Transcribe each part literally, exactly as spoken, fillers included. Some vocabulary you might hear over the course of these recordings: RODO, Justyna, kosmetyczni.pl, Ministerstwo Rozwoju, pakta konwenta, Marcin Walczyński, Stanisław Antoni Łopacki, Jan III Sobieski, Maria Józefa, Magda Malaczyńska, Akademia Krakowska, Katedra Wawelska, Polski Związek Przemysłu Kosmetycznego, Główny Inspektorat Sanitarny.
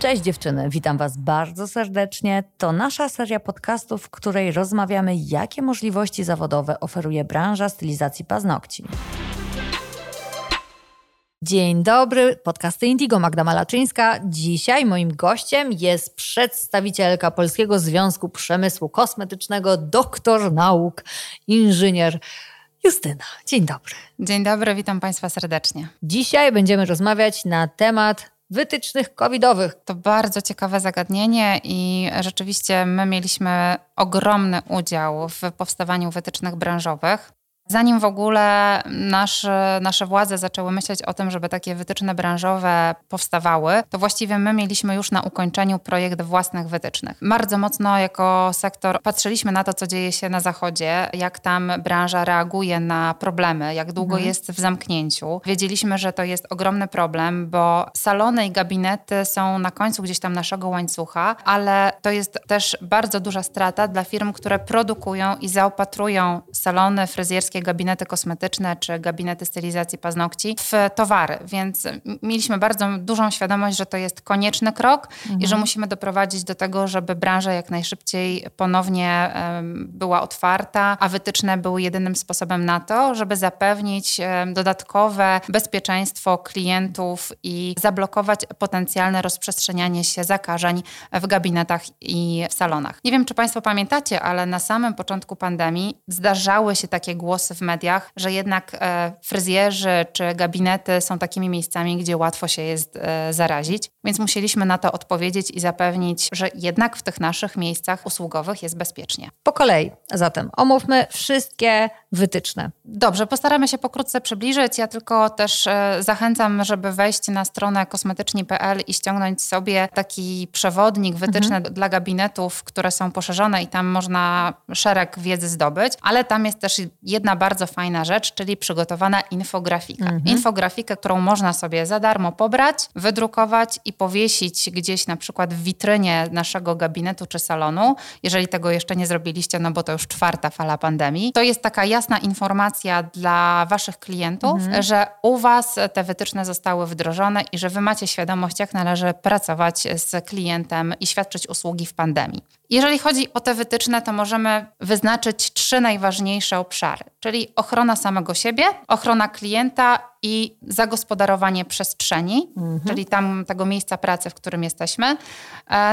Cześć dziewczyny, witam Was bardzo serdecznie. To nasza seria podcastów, w której rozmawiamy, jakie możliwości zawodowe oferuje branża stylizacji paznokci. Dzień dobry, podcasty Indigo, Magda Malaczyńska. Dzisiaj moim gościem jest przedstawicielka Polskiego Związku Przemysłu Kosmetycznego, doktor nauk, inżynier Justyna. Dzień dobry. Dzień dobry, witam Państwa serdecznie. Dzisiaj będziemy rozmawiać na temat wytycznych covidowych. To bardzo ciekawe zagadnienie i rzeczywiście my mieliśmy ogromny udział w powstawaniu wytycznych branżowych. Zanim w ogóle nasz, nasze władze zaczęły myśleć o tym, żeby takie wytyczne branżowe powstawały, to właściwie my mieliśmy już na ukończeniu projekt własnych wytycznych. Bardzo mocno jako sektor patrzyliśmy na to, co dzieje się na zachodzie, jak tam branża reaguje na problemy, jak długo mhm. jest w zamknięciu. Wiedzieliśmy, że to jest ogromny problem, bo salony i gabinety są na końcu gdzieś tam naszego łańcucha, ale to jest też bardzo duża strata dla firm, które produkują i zaopatrują salony fryzjerskie, gabinety kosmetyczne czy gabinety stylizacji paznokci w towary. Więc mieliśmy bardzo dużą świadomość, że to jest konieczny krok mhm. i że musimy doprowadzić do tego, żeby branża jak najszybciej ponownie była otwarta, a wytyczne były jedynym sposobem na to, żeby zapewnić dodatkowe bezpieczeństwo klientów i zablokować potencjalne rozprzestrzenianie się zakażeń w gabinetach i w salonach. Nie wiem, czy Państwo pamiętacie, ale na samym początku pandemii zdarzały się takie głosy w mediach, że jednak e, fryzjerzy czy gabinety są takimi miejscami, gdzie łatwo się jest e, zarazić, więc musieliśmy na to odpowiedzieć i zapewnić, że jednak w tych naszych miejscach usługowych jest bezpiecznie. Po kolei zatem omówmy wszystkie wytyczne. Dobrze, postaramy się pokrótce przybliżyć. Ja tylko też e, zachęcam, żeby wejść na stronę kosmetyczni kropka pe el i ściągnąć sobie taki przewodnik, wytyczne mhm. dla gabinetów, które są poszerzone i tam można szereg wiedzy zdobyć, ale tam jest też jedna bardzo fajna rzecz, czyli przygotowana infografika. Mhm. Infografikę, którą można sobie za darmo pobrać, wydrukować i powiesić gdzieś na przykład w witrynie naszego gabinetu czy salonu, jeżeli tego jeszcze nie zrobiliście, no bo to już czwarta fala pandemii. To jest taka jasna informacja dla Waszych klientów, mhm. że u Was te wytyczne zostały wdrożone i że Wy macie świadomość, jak należy pracować z klientem i świadczyć usługi w pandemii. Jeżeli chodzi o te wytyczne, to możemy wyznaczyć trzy najważniejsze obszary, czyli ochrona samego siebie, ochrona klienta i zagospodarowanie przestrzeni, mhm. czyli tam tego miejsca pracy, w którym jesteśmy.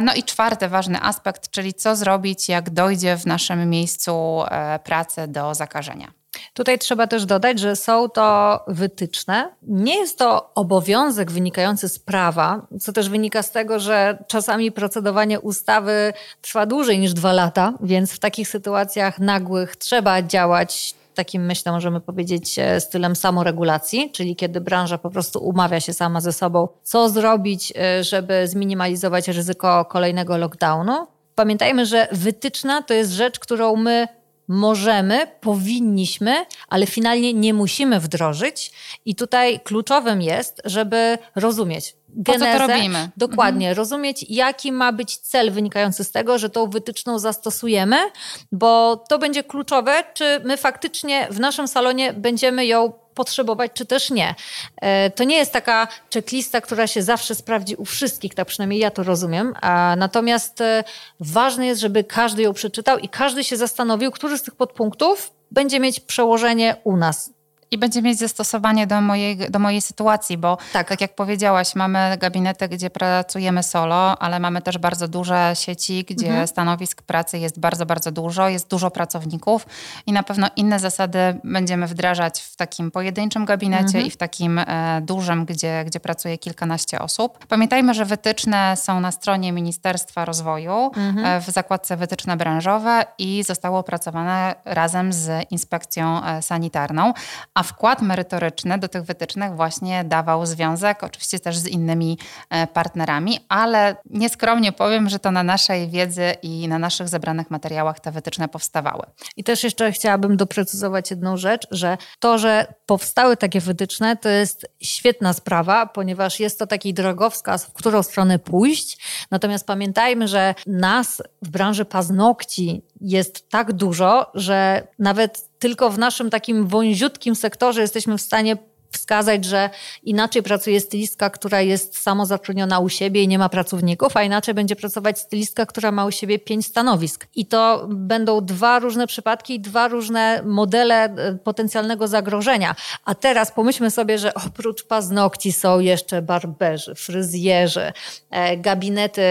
No i czwarty ważny aspekt, czyli co zrobić, jak dojdzie w naszym miejscu pracy do zakażenia. Tutaj trzeba też dodać, że są to wytyczne. Nie jest to obowiązek wynikający z prawa, co też wynika z tego, że czasami procedowanie ustawy trwa dłużej niż dwa lata, więc w takich sytuacjach nagłych trzeba działać takim, myślę, możemy powiedzieć, stylem samoregulacji, czyli kiedy branża po prostu umawia się sama ze sobą, co zrobić, żeby zminimalizować ryzyko kolejnego lockdownu. Pamiętajmy, że wytyczna to jest rzecz, którą my możemy, powinniśmy, ale finalnie nie musimy wdrożyć i tutaj kluczowym jest, żeby rozumieć genezę. Po co to robimy? Dokładnie, mhm. rozumieć, jaki ma być cel wynikający z tego, że tą wytyczną zastosujemy, bo to będzie kluczowe, czy my faktycznie w naszym salonie będziemy ją potrzebować, czy też nie. To nie jest taka checklista, która się zawsze sprawdzi u wszystkich, tak przynajmniej ja to rozumiem. Natomiast ważne jest, żeby każdy ją przeczytał i każdy się zastanowił, który z tych podpunktów będzie mieć przełożenie u nas. I będzie mieć zastosowanie do mojej, do mojej sytuacji, bo tak. tak jak powiedziałaś, mamy gabinety, gdzie pracujemy solo, ale mamy też bardzo duże sieci, gdzie mhm. stanowisk pracy jest bardzo, bardzo dużo, jest dużo pracowników i na pewno inne zasady będziemy wdrażać w takim pojedynczym gabinecie mhm. i w takim e, dużym, gdzie, gdzie pracuje kilkanaście osób. Pamiętajmy, że wytyczne są na stronie Ministerstwa Rozwoju mhm. e, w zakładce wytyczne branżowe i zostały opracowane razem z Inspekcją e, Sanitarną. A wkład merytoryczny do tych wytycznych właśnie dawał związek, oczywiście też z innymi partnerami, ale nieskromnie powiem, że to na naszej wiedzy i na naszych zebranych materiałach te wytyczne powstawały. I też jeszcze chciałabym doprecyzować jedną rzecz, że to, że powstały takie wytyczne, to jest świetna sprawa, ponieważ jest to taki drogowskaz, w którą stronę pójść. Natomiast pamiętajmy, że nas w branży paznokci jest tak dużo, że nawet tylko w naszym takim wąziutkim sektorze jesteśmy w stanie wskazać, że inaczej pracuje stylistka, która jest samozatrudniona u siebie i nie ma pracowników, a inaczej będzie pracować stylistka, która ma u siebie pięć stanowisk. I to będą dwa różne przypadki i dwa różne modele potencjalnego zagrożenia. A teraz pomyślmy sobie, że oprócz paznokci są jeszcze barberzy, fryzjerzy, gabinety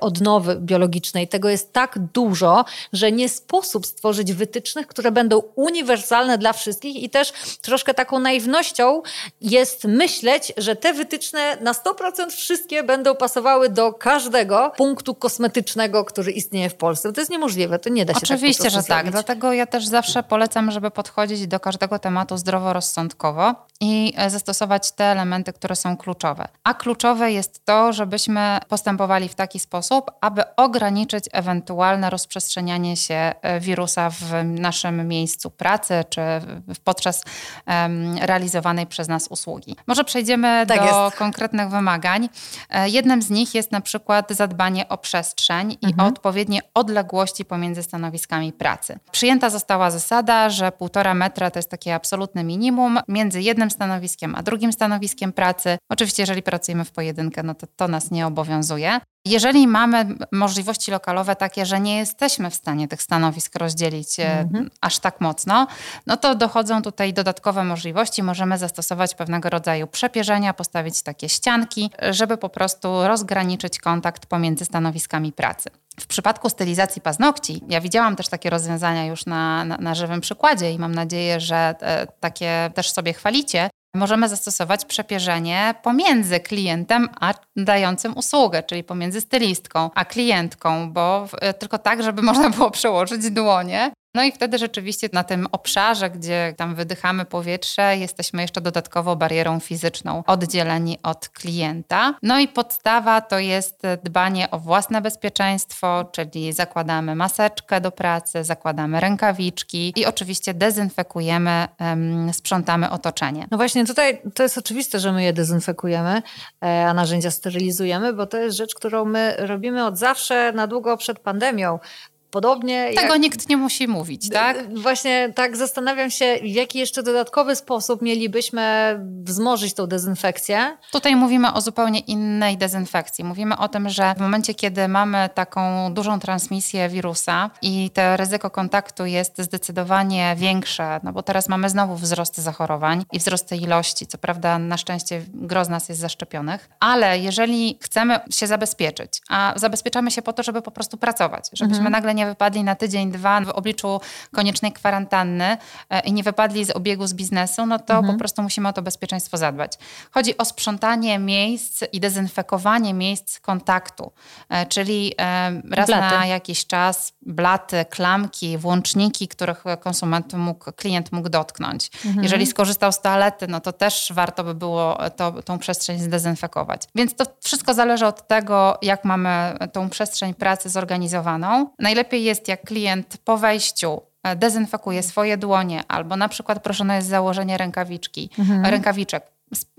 odnowy biologicznej. Tego jest tak dużo, że nie sposób stworzyć wytycznych, które będą uniwersalne dla wszystkich i też troszkę taką naiwnością jest myśleć, że te wytyczne na sto procent wszystkie będą pasowały do każdego punktu kosmetycznego, który istnieje w Polsce. To jest niemożliwe, to nie da się tak zrobić. Oczywiście, że tak. Dlatego ja też zawsze polecam, żeby podchodzić do każdego tematu zdroworozsądkowo i zastosować te elementy, które są kluczowe. A kluczowe jest to, żebyśmy postępowali w taki sposób, aby ograniczyć ewentualne rozprzestrzenianie się wirusa w naszym miejscu pracy czy podczas um, realizowania przez nas usługi. Może przejdziemy tak do jest. konkretnych wymagań. Jednym z nich jest na przykład zadbanie o przestrzeń i mhm. o odpowiednie odległości pomiędzy stanowiskami pracy. Przyjęta została zasada, że półtora metra to jest takie absolutne minimum między jednym stanowiskiem a drugim stanowiskiem pracy. Oczywiście, jeżeli pracujemy w pojedynkę, no to to nas nie obowiązuje. Jeżeli mamy możliwości lokalowe takie, że nie jesteśmy w stanie tych stanowisk rozdzielić mhm. aż tak mocno, no to dochodzą tutaj dodatkowe możliwości. Możemy zastosować pewnego rodzaju przepierzenia, postawić takie ścianki, żeby po prostu rozgraniczyć kontakt pomiędzy stanowiskami pracy. W przypadku stylizacji paznokci, ja widziałam też takie rozwiązania już na, na, na żywym przykładzie i mam nadzieję, że e, takie też sobie chwalicie. Możemy zastosować przepierzenie pomiędzy klientem a dającym usługę, czyli pomiędzy stylistką a klientką, bo tylko tak, żeby można było przełożyć dłonie. No i wtedy rzeczywiście na tym obszarze, gdzie tam wydychamy powietrze, jesteśmy jeszcze dodatkowo barierą fizyczną, oddzieleni od klienta. No i podstawa to jest dbanie o własne bezpieczeństwo, czyli zakładamy maseczkę do pracy, zakładamy rękawiczki i oczywiście dezynfekujemy, sprzątamy otoczenie. No właśnie tutaj to jest oczywiste, że my je dezynfekujemy, a narzędzia sterylizujemy, bo to jest rzecz, którą my robimy od zawsze, na długo przed pandemią. Podobnie Tego jak... nikt nie musi mówić, tak? Właśnie tak zastanawiam się, w jaki jeszcze dodatkowy sposób mielibyśmy wzmożyć tą dezynfekcję. Tutaj mówimy o zupełnie innej dezynfekcji. Mówimy o tym, że w momencie, kiedy mamy taką dużą transmisję wirusa i to ryzyko kontaktu jest zdecydowanie większe, no bo teraz mamy znowu wzrosty zachorowań i wzrosty ilości. Co prawda na szczęście gro z nas jest zaszczepionych, ale jeżeli chcemy się zabezpieczyć, a zabezpieczamy się po to, żeby po prostu pracować, żebyśmy mhm. nagle nie Nie wypadli na tydzień, dwa w obliczu koniecznej kwarantanny i nie wypadli z obiegu z biznesu, no to mhm. po prostu musimy o to bezpieczeństwo zadbać. Chodzi o sprzątanie miejsc i dezynfekowanie miejsc kontaktu, czyli raz blaty. na jakiś czas blaty, klamki, włączniki, których konsument mógł, klient mógł dotknąć. Mhm. Jeżeli skorzystał z toalety, no to też warto by było to, tą przestrzeń zdezynfekować. Więc to wszystko zależy od tego, jak mamy tą przestrzeń pracy zorganizowaną. Najlepiej jest, jak klient po wejściu dezynfekuje swoje dłonie albo na przykład proszone jest założenie rękawiczki, mhm. rękawiczek.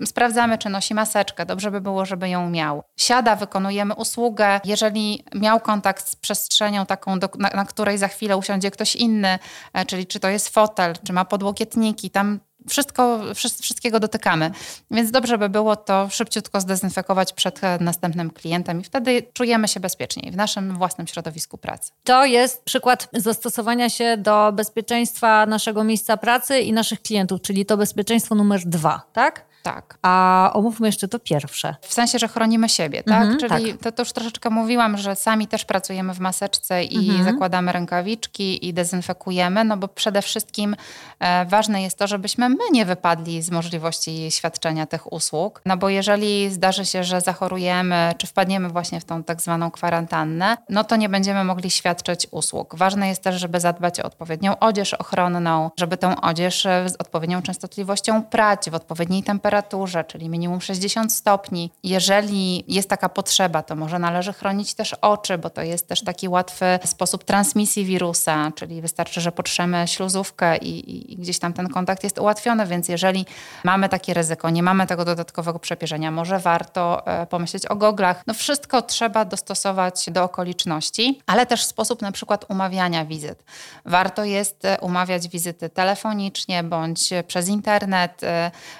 Sprawdzamy, czy nosi maseczkę. Dobrze by było, żeby ją miał. Siada, wykonujemy usługę. Jeżeli miał kontakt z przestrzenią taką, do, na, na której za chwilę usiądzie ktoś inny, czyli czy to jest fotel, czy ma podłokietniki, tam Wszystko, wszystkiego dotykamy, więc dobrze by było to szybciutko zdezynfekować przed następnym klientem i wtedy czujemy się bezpieczniej w naszym własnym środowisku pracy. To jest przykład zastosowania się do bezpieczeństwa naszego miejsca pracy i naszych klientów, czyli to bezpieczeństwo numer dwa, tak? Tak. A omówmy jeszcze to pierwsze. W sensie, że chronimy siebie, tak? Mhm, Czyli tak. To, to już troszeczkę mówiłam, że sami też pracujemy w maseczce i mhm. zakładamy rękawiczki i dezynfekujemy, no bo przede wszystkim e, ważne jest to, żebyśmy my nie wypadli z możliwości świadczenia tych usług, no bo jeżeli zdarzy się, że zachorujemy, czy wpadniemy właśnie w tą tak zwaną kwarantannę, no to nie będziemy mogli świadczyć usług. Ważne jest też, żeby zadbać o odpowiednią odzież ochronną, żeby tę odzież z odpowiednią częstotliwością prać, w odpowiedniej temperaturze, temperaturze, czyli minimum sześćdziesiąt stopni. Jeżeli jest taka potrzeba, to może należy chronić też oczy, bo to jest też taki łatwy sposób transmisji wirusa, czyli wystarczy, że potrzemy śluzówkę i, i gdzieś tam ten kontakt jest ułatwiony, więc jeżeli mamy takie ryzyko, nie mamy tego dodatkowego przepierzenia, może warto pomyśleć o goglach. No wszystko trzeba dostosować do okoliczności, ale też sposób na przykład umawiania wizyt. Warto jest umawiać wizyty telefonicznie bądź przez internet,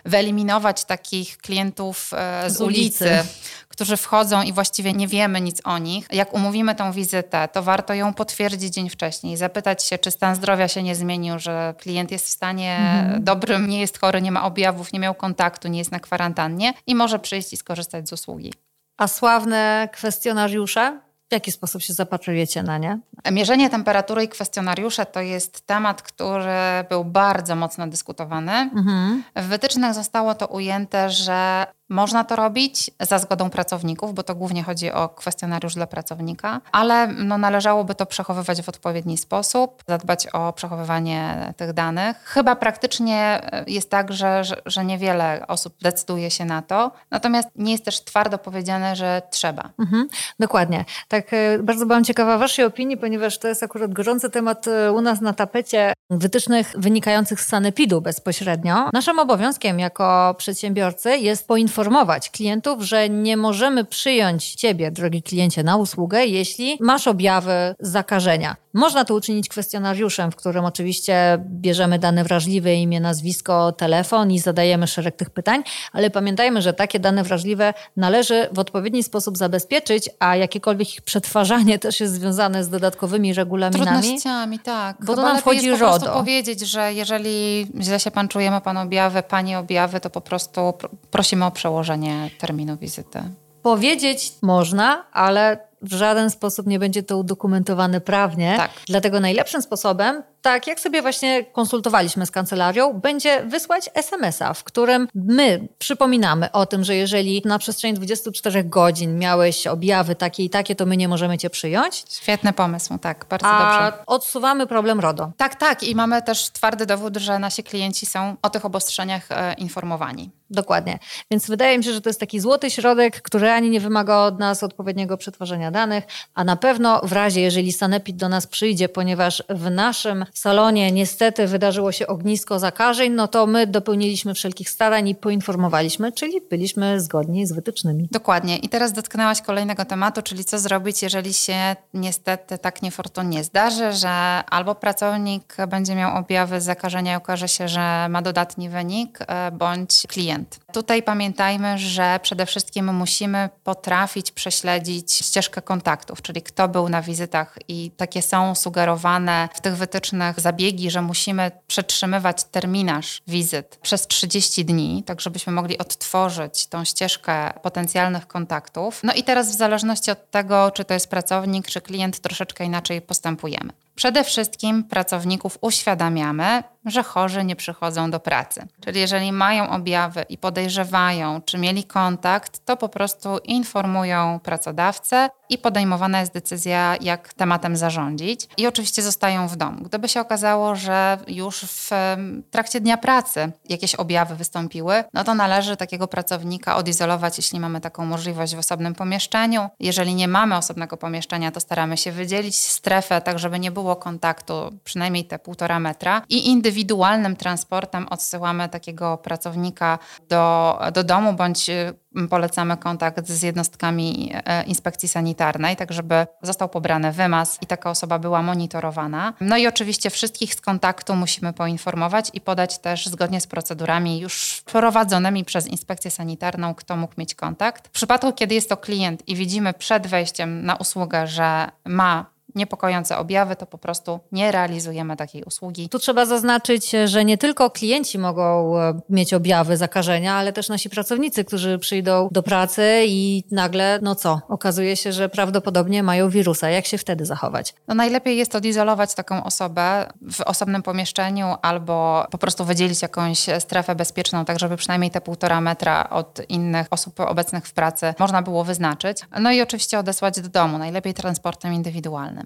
wyeliminować takich klientów z, z ulicy, ulicy. którzy wchodzą i właściwie nie wiemy nic o nich. Jak umówimy tą wizytę, to warto ją potwierdzić dzień wcześniej, zapytać się, czy stan zdrowia się nie zmienił, że klient jest w stanie mhm. dobrym, nie jest chory, nie ma objawów, nie miał kontaktu, nie jest na kwarantannie i może przyjść i skorzystać z usługi. A sławne kwestionariusze? W jaki sposób się zapatrujecie na nie? Mierzenie temperatury i kwestionariusze to jest temat, który był bardzo mocno dyskutowany. Mhm. W wytycznych zostało to ujęte, że można to robić za zgodą pracowników, bo to głównie chodzi o kwestionariusz dla pracownika, ale no należałoby to przechowywać w odpowiedni sposób, zadbać o przechowywanie tych danych. Chyba praktycznie jest tak, że, że, że niewiele osób decyduje się na to, natomiast nie jest też twardo powiedziane, że trzeba. Mhm, dokładnie. Tak, bardzo byłam ciekawa waszej opinii, ponieważ to jest akurat gorący temat u nas na tapecie wytycznych wynikających z sanepidu bezpośrednio. Naszym obowiązkiem jako przedsiębiorcy jest poinformować informować klientów, że nie możemy przyjąć ciebie, drogi kliencie, na usługę, jeśli masz objawy zakażenia. Można to uczynić kwestionariuszem, w którym oczywiście bierzemy dane wrażliwe, imię, nazwisko, telefon i zadajemy szereg tych pytań, ale pamiętajmy, że takie dane wrażliwe należy w odpowiedni sposób zabezpieczyć, a jakiekolwiek ich przetwarzanie też jest związane z dodatkowymi regulaminami. Trudnościami, tak. Bo to nam wchodzi RODO. Po prostu powiedzieć, że jeżeli źle się pan czuje, ma pan objawy, pani objawy, to po prostu prosimy o przełożenie terminu wizyty. Powiedzieć można, ale w żaden sposób nie będzie to udokumentowane prawnie. Tak. Dlatego najlepszym sposobem, tak jak sobie właśnie konsultowaliśmy z kancelarią, będzie wysłać es em es a, w którym my przypominamy o tym, że jeżeli na przestrzeni dwudziestu czterech godzin miałeś objawy takie i takie, to my nie możemy cię przyjąć. Świetny pomysł, tak, bardzo A dobrze. Odsuwamy problem RODO. Tak, tak i mamy też twardy dowód, że nasi klienci są o tych obostrzeniach e, informowani. Dokładnie. Więc wydaje mi się, że to jest taki złoty środek, który ani nie wymaga od nas odpowiedniego przetwarzania danych, a na pewno w razie, jeżeli sanepid do nas przyjdzie, ponieważ w naszym salonie niestety wydarzyło się ognisko zakażeń, no to my dopełniliśmy wszelkich starań i poinformowaliśmy, czyli byliśmy zgodni z wytycznymi. Dokładnie. I teraz dotknęłaś kolejnego tematu, czyli co zrobić, jeżeli się niestety tak niefortunnie zdarzy, że albo pracownik będzie miał objawy zakażenia i okaże się, że ma dodatni wynik, bądź klient. Tutaj pamiętajmy, że przede wszystkim musimy potrafić prześledzić ścieżkę kontaktów, czyli kto był na wizytach i takie są sugerowane w tych wytycznych zabiegi, że musimy przetrzymywać terminarz wizyt przez trzydzieści dni, tak żebyśmy mogli odtworzyć tą ścieżkę potencjalnych kontaktów. No i teraz w zależności od tego, czy to jest pracownik, czy klient, troszeczkę inaczej postępujemy. Przede wszystkim pracowników uświadamiamy, że chorzy nie przychodzą do pracy. Czyli jeżeli mają objawy i podejrzewają, czy mieli kontakt, to po prostu informują pracodawcę i podejmowana jest decyzja, jak tematem zarządzić. I oczywiście zostają w domu. Gdyby się okazało, że już w trakcie dnia pracy jakieś objawy wystąpiły, no to należy takiego pracownika odizolować, jeśli mamy taką możliwość, w osobnym pomieszczeniu. Jeżeli nie mamy osobnego pomieszczenia, to staramy się wydzielić strefę, tak żeby nie było kontaktu, przynajmniej te półtora metra. I indywidualnym transportem odsyłamy takiego pracownika do, do domu bądź polecamy kontakt z jednostkami inspekcji sanitarnej, tak żeby został pobrany wymaz i taka osoba była monitorowana. No i oczywiście wszystkich z kontaktu musimy poinformować i podać też zgodnie z procedurami już prowadzonymi przez inspekcję sanitarną, kto mógł mieć kontakt. W przypadku, kiedy jest to klient i widzimy przed wejściem na usługę, że ma niepokojące objawy, to po prostu nie realizujemy takiej usługi. Tu trzeba zaznaczyć, że nie tylko klienci mogą mieć objawy zakażenia, ale też nasi pracownicy, którzy przyjdą do pracy i nagle, no co, okazuje się, że prawdopodobnie mają wirusa. Jak się wtedy zachować? No najlepiej jest odizolować taką osobę w osobnym pomieszczeniu albo po prostu wydzielić jakąś strefę bezpieczną, tak żeby przynajmniej te półtora metra od innych osób obecnych w pracy można było wyznaczyć. No i oczywiście odesłać do domu, najlepiej transportem indywidualnym.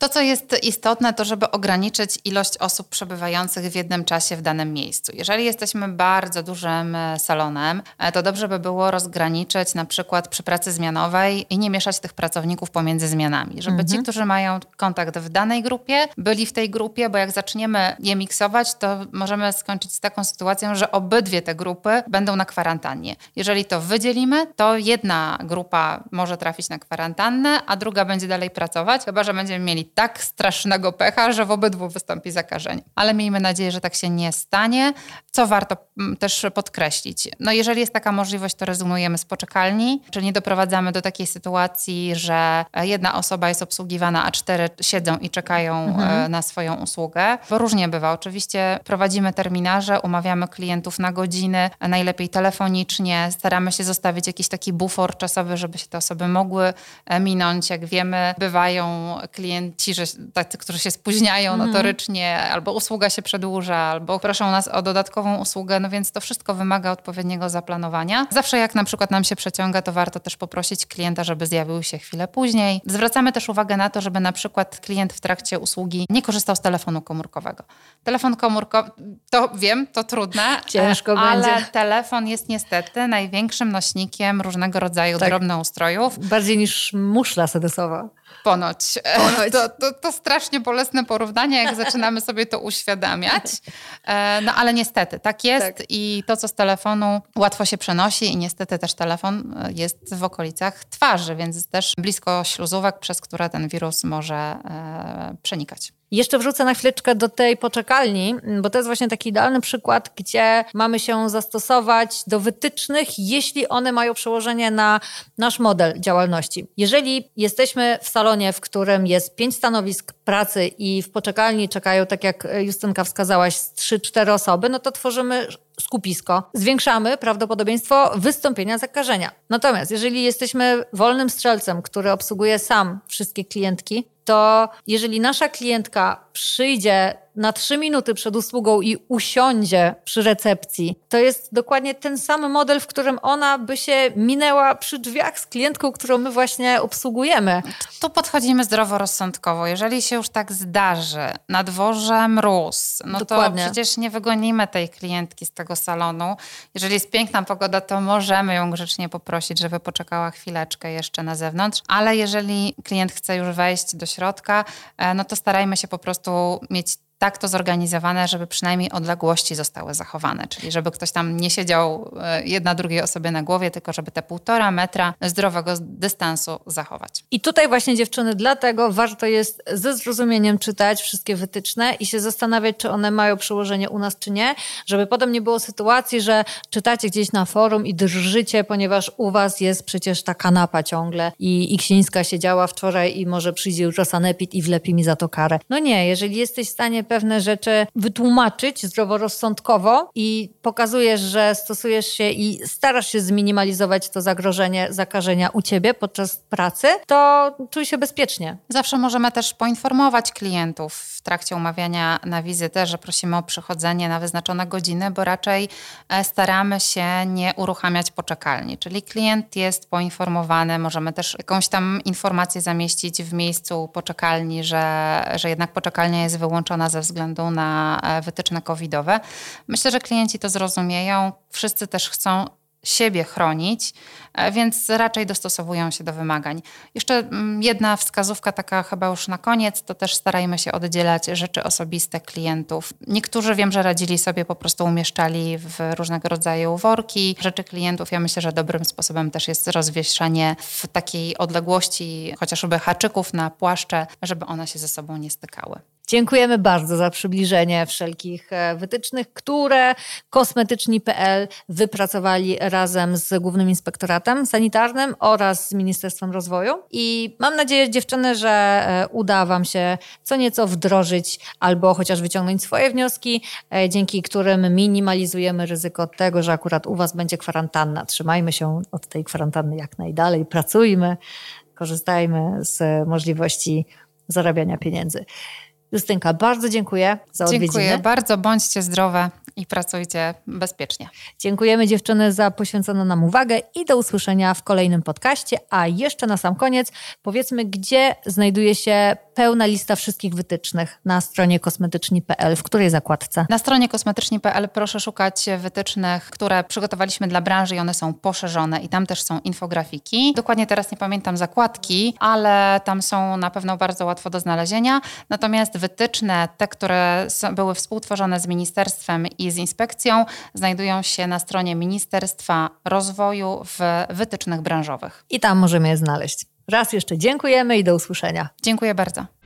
To, co jest istotne, to żeby ograniczyć ilość osób przebywających w jednym czasie w danym miejscu. Jeżeli jesteśmy bardzo dużym salonem, to dobrze by było rozgraniczyć na przykład przy pracy zmianowej i nie mieszać tych pracowników pomiędzy zmianami. Żeby mhm. ci, którzy mają kontakt w danej grupie, byli w tej grupie, bo jak zaczniemy je miksować, to możemy skończyć z taką sytuacją, że obydwie te grupy będą na kwarantannie. Jeżeli to wydzielimy, to jedna grupa może trafić na kwarantannę, a druga będzie dalej pracować, chyba że będziemy mieli tak strasznego pecha, że w obydwu wystąpi zakażenie. Ale miejmy nadzieję, że tak się nie stanie. Co warto też podkreślić? No jeżeli jest taka możliwość, to rezygnujemy z poczekalni, czyli nie doprowadzamy do takiej sytuacji, że jedna osoba jest obsługiwana, a cztery siedzą i czekają mhm. na swoją usługę. Bo różnie bywa. Oczywiście prowadzimy terminarze, umawiamy klientów na godziny, najlepiej telefonicznie. Staramy się zostawić jakiś taki bufor czasowy, żeby się te osoby mogły minąć. Jak wiemy, bywają klienci, ci, że tacy, którzy się spóźniają mhm. notorycznie, albo usługa się przedłuża, albo proszą nas o dodatkową usługę, no więc to wszystko wymaga odpowiedniego zaplanowania. Zawsze jak na przykład nam się przeciąga, to warto też poprosić klienta, żeby zjawił się chwilę później. Zwracamy też uwagę na to, żeby na przykład klient w trakcie usługi nie korzystał z telefonu komórkowego. Telefon komórkowy, to wiem, to trudne, ciężko ale będzie. Telefon jest niestety największym nośnikiem różnego rodzaju tak. drobnoustrojów. Bardziej niż muszla sedesowa. Ponoć. Ponoć. To, to, to strasznie bolesne porównanie, jak zaczynamy sobie to uświadamiać. No ale niestety tak jest tak. I to, co z telefonu łatwo się przenosi i niestety też telefon jest w okolicach twarzy, więc też blisko śluzówek, przez które ten wirus może przenikać. Jeszcze wrzucę na chwileczkę do tej poczekalni, bo to jest właśnie taki idealny przykład, gdzie mamy się zastosować do wytycznych, jeśli one mają przełożenie na nasz model działalności. Jeżeli jesteśmy w salonie, w którym jest pięć stanowisk pracy i w poczekalni czekają, tak jak Justynka wskazałaś, trzy cztery osoby, no to tworzymy skupisko. Zwiększamy prawdopodobieństwo wystąpienia zakażenia. Natomiast jeżeli jesteśmy wolnym strzelcem, który obsługuje sam wszystkie klientki, to jeżeli nasza klientka przyjdzie na trzy minuty przed usługą i usiądzie przy recepcji, to jest dokładnie ten sam model, w którym ona by się minęła przy drzwiach z klientką, którą my właśnie obsługujemy. Tu podchodzimy zdroworozsądkowo. Jeżeli się już tak zdarzy, na dworze mróz, no dokładnie. To przecież nie wygonimy tej klientki z tego salonu. Jeżeli jest piękna pogoda, to możemy ją grzecznie poprosić, żeby poczekała chwileczkę jeszcze na zewnątrz, ale jeżeli klient chce już wejść do środka, no to starajmy się po prostu mieć tak to zorganizowane, żeby przynajmniej odległości zostały zachowane, czyli żeby ktoś tam nie siedział jedna drugiej osobie na głowie, tylko żeby te półtora metra zdrowego dystansu zachować. I tutaj właśnie dziewczyny, dlatego warto jest ze zrozumieniem czytać wszystkie wytyczne i się zastanawiać, czy one mają przełożenie u nas, czy nie, żeby potem nie było sytuacji, że czytacie gdzieś na forum i drżycie, ponieważ u was jest przecież ta kanapa ciągle i, i Ksińska siedziała wczoraj i może przyjdzie już sanepid i wlepi mi za to karę. No nie, jeżeli jesteś w stanie pewne rzeczy wytłumaczyć zdroworozsądkowo i pokazujesz, że stosujesz się i starasz się zminimalizować to zagrożenie zakażenia u ciebie podczas pracy, to czuj się bezpiecznie. Zawsze możemy też poinformować klientów w trakcie umawiania na wizytę, że prosimy o przychodzenie na wyznaczone godziny, bo raczej staramy się nie uruchamiać poczekalni, czyli klient jest poinformowany, możemy też jakąś tam informację zamieścić w miejscu poczekalni, że, że jednak poczekalnia jest wyłączona ze względu na wytyczne covidowe. Myślę, że klienci to zrozumieją. Wszyscy też chcą siebie chronić, więc raczej dostosowują się do wymagań. Jeszcze jedna wskazówka, taka chyba już na koniec, to też starajmy się oddzielać rzeczy osobiste klientów. Niektórzy wiem, że radzili sobie, po prostu umieszczali w różnego rodzaju worki rzeczy klientów. Ja myślę, że dobrym sposobem też jest rozwieszanie w takiej odległości chociażby haczyków na płaszcze, żeby one się ze sobą nie stykały. Dziękujemy bardzo za przybliżenie wszelkich wytycznych, które kosmetyczni kropka pe el wypracowali razem z Głównym Inspektoratem Sanitarnym oraz z Ministerstwem Rozwoju. I mam nadzieję, dziewczyny, że uda wam się co nieco wdrożyć albo chociaż wyciągnąć swoje wnioski, dzięki którym minimalizujemy ryzyko tego, że akurat u was będzie kwarantanna. Trzymajmy się od tej kwarantanny jak najdalej, pracujmy, korzystajmy z możliwości zarabiania pieniędzy. Justynka, bardzo dziękuję za odwiedziny. Dziękuję bardzo, bądźcie zdrowe, i pracujcie bezpiecznie. Dziękujemy dziewczyny za poświęconą nam uwagę i do usłyszenia w kolejnym podcaście. A jeszcze na sam koniec powiedzmy, gdzie znajduje się pełna lista wszystkich wytycznych na stronie kosmetyczni kropka p l, w której zakładce? Na stronie kosmetyczni kropka p l proszę szukać wytycznych, które przygotowaliśmy dla branży i one są poszerzone i tam też są infografiki. Dokładnie teraz nie pamiętam zakładki, ale tam są na pewno bardzo łatwo do znalezienia. Natomiast wytyczne, te, które są, były współtworzone z ministerstwem i z inspekcją, znajdują się na stronie Ministerstwa Rozwoju w wytycznych branżowych. I tam możemy je znaleźć. Raz jeszcze dziękujemy i do usłyszenia. Dziękuję bardzo.